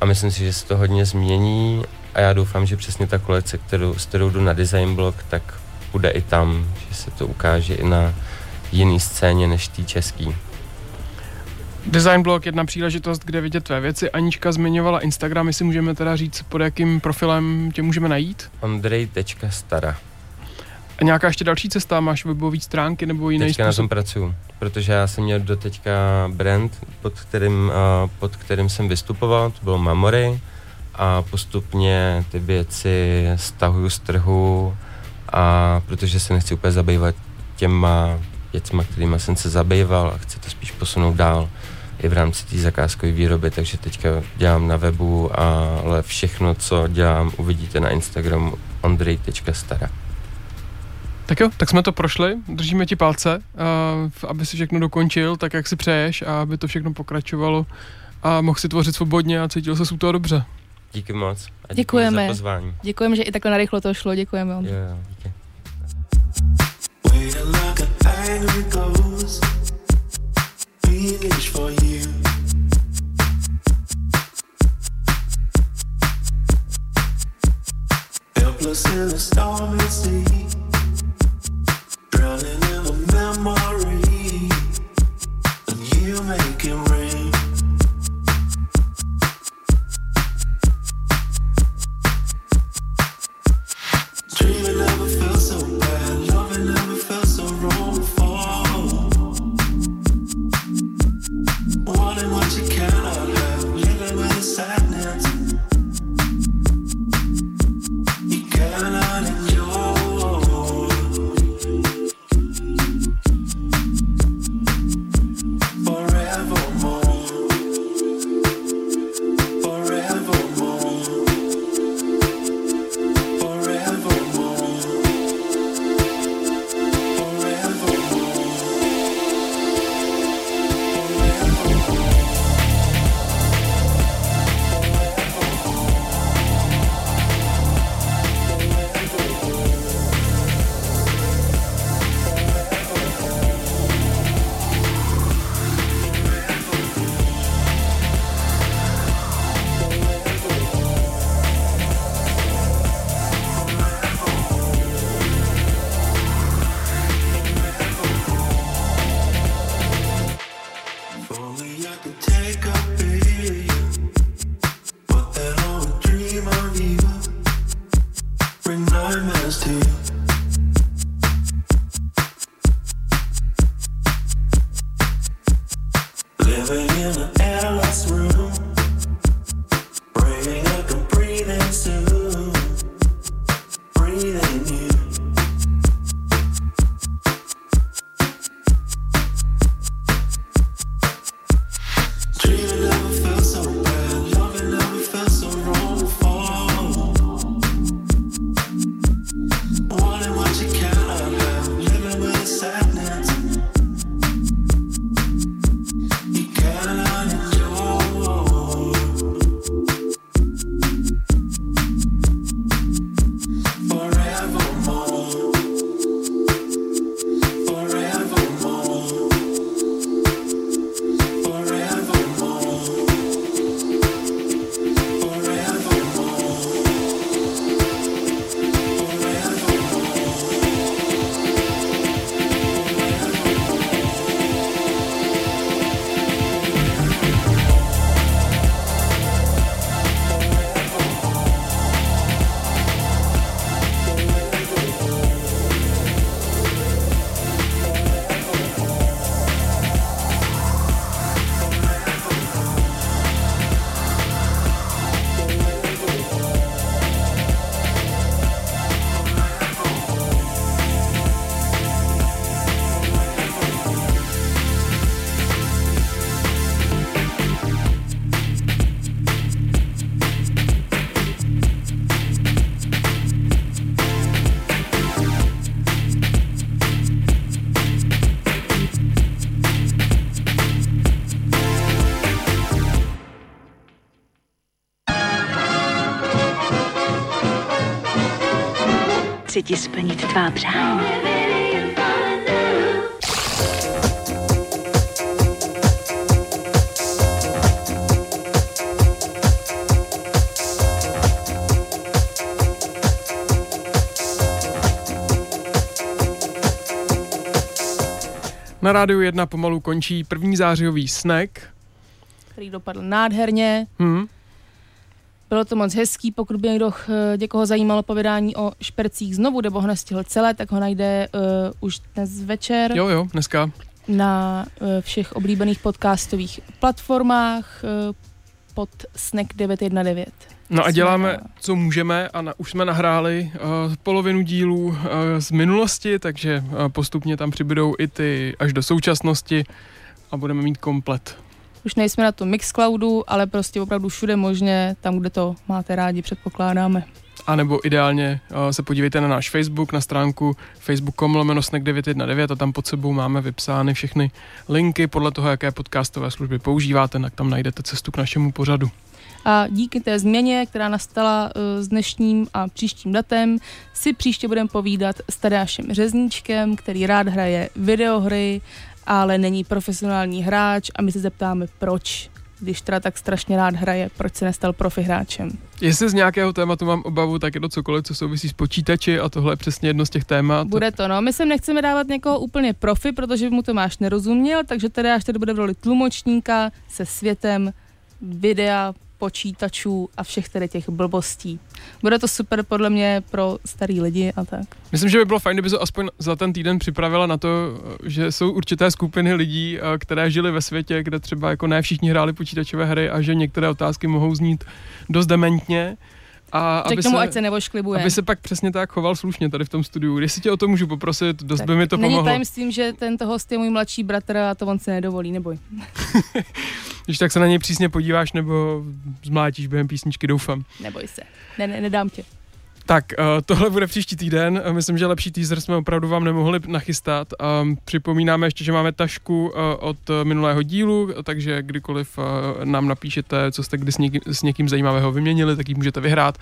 a myslím si, že se to hodně změní a já doufám, že přesně ta kolekce, kterou, s kterou jdu na Design Blog, tak půjde i tam, že se to ukáže i na jiný scéně než tý český. Design Blog, jedna příležitost, kde vidět tvé věci. Anička zmiňovala Instagram, jestli můžeme teda říct, pod jakým profilem tě můžeme najít? Ondřej tečka Stára. A nějaká ještě další cesta? Máš webové stránky nebo jiné? Teďka na tom pracuju, protože já jsem měl doteďka brand, pod kterým, pod kterým jsem vystupoval, to bylo Mamory a postupně ty věci stahuju z trhu a protože se nechci úplně zabývat těma věcma, kterýma jsem se zabýval a chci to spíš posunout dál i v rámci té zakázkové výroby, takže teďka dělám na webu, ale všechno, co dělám, uvidíte na Instagramu ondrej tečka stara. Tak jo, tak jsme to prošli, držíme ti palce, aby si všechno dokončil tak, jak si přeješ a aby to všechno pokračovalo a mohl si tvořit svobodně a cítil se u toho dobře. Díky moc a děkujeme za pozvání. Děkujeme, že i takhle narychlo to šlo, děkujeme. Jo, jo, díky. Drowning in a memory, and you make it rain. Dreaming of a feels. wanting what you cannot have, living with the sadness. You cannot endure forevermore, forevermore, forevermore, forevermore. If only I could take a beat, but then I would dream of you, bring nightmares to you. Living in an airless room, praying I can breathe in soon, breathe in you. Dreaming never felt so bad, loving never felt so wrong before. Wanting what you cannot have, living with the sadness. You cannot endure forevermore, forevermore. Forevermore, forevermore, forevermore. Chci ti splnit tvá přání. Na Rádiu jedna pomalu končí první zářijový snack, který dopadl nádherně. Hmm. Bylo to moc hezký, pokud by někdo někoho zajímalo povídání o špercích znovu, nebo ho nestihl celé, tak ho najde uh, už dnes večer. Jo, jo, dneska. Na uh, všech oblíbených podcastových platformách uh, pod Snack devět jedna devět. No a děláme, co můžeme, a na, už jsme nahráli uh, polovinu dílů uh, z minulosti, takže uh, postupně tam přibydou i ty až do současnosti a budeme mít komplet. Už nejsme na tom Mixcloudu, ale prostě opravdu všude možně, tam, kde to máte rádi, předpokládáme. A nebo ideálně uh, se podívejte na náš Facebook, na stránku facebook tečka com lomeno snack devět jedna devět a tam pod sebou máme vypsány všechny linky podle toho, jaké podcastové služby používáte, tak tam najdete cestu k našemu pořadu. A díky té změně, která nastala uh, s dnešním a příštím datem, si příště budeme povídat s Tadeášem Řezníčkem, který rád hraje videohry, ale není profesionální hráč a my se zeptáme, proč, když teda tak strašně rád hraje, proč se nestal profi hráčem. Jestli z nějakého tématu mám obavu, tak je to cokoliv, co souvisí s počítači, a tohle je přesně jedno z těch témat. Bude to, no. My sem nechceme dávat někoho úplně profi, protože mu to máš nerozuměl, takže teda až tady bude v roli tlumočníka se světem videa, počítačů a všech tedy těch blbostí. Bude to super podle mě pro starý lidi a tak. Myslím, že by bylo fajn, kdyby se aspoň za ten týden připravila na to, že jsou určité skupiny lidí, které žili ve světě, kde třeba jako ne všichni hráli počítačové hry a že některé otázky mohou znít dost dementně. A Řek aby tomu, se, ať se nevošklibuje. Aby se pak přesně tak choval slušně tady v tom studiu. Jestli tě o to můžu poprosit, dost tak by mi to pomohlo. Není tajemstvím, že tento host je můj mladší bratr a to on se nedovolí, neboj. Když tak se na něj přísně podíváš nebo zmlátíš během písničky, doufám. Neboj se, ne, ne, nedám tě. Tak, tohle bude příští týden. Myslím, že lepší teaser jsme opravdu vám nemohli nachystat. Připomínáme ještě, že máme tašku od minulého dílu, takže kdykoliv nám napíšete, co jste kdy s někým, s někým zajímavého vyměnili, tak ji můžete vyhrát.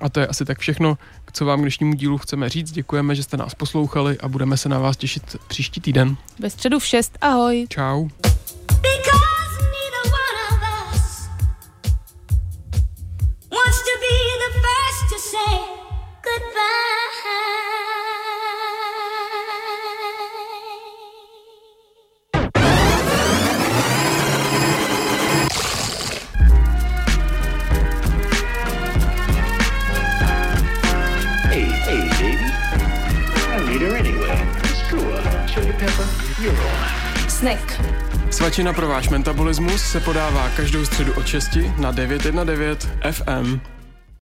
A to je asi tak všechno, co vám k dnešnímu dílu chceme říct. Děkujeme, že jste nás poslouchali a budeme se na vás těšit příští týden. Ve středu v šest. Ahoj. Čau. Snack. Svačina pro váš metabolismus se podává každou středu od šesti na devět set devatenáct F M.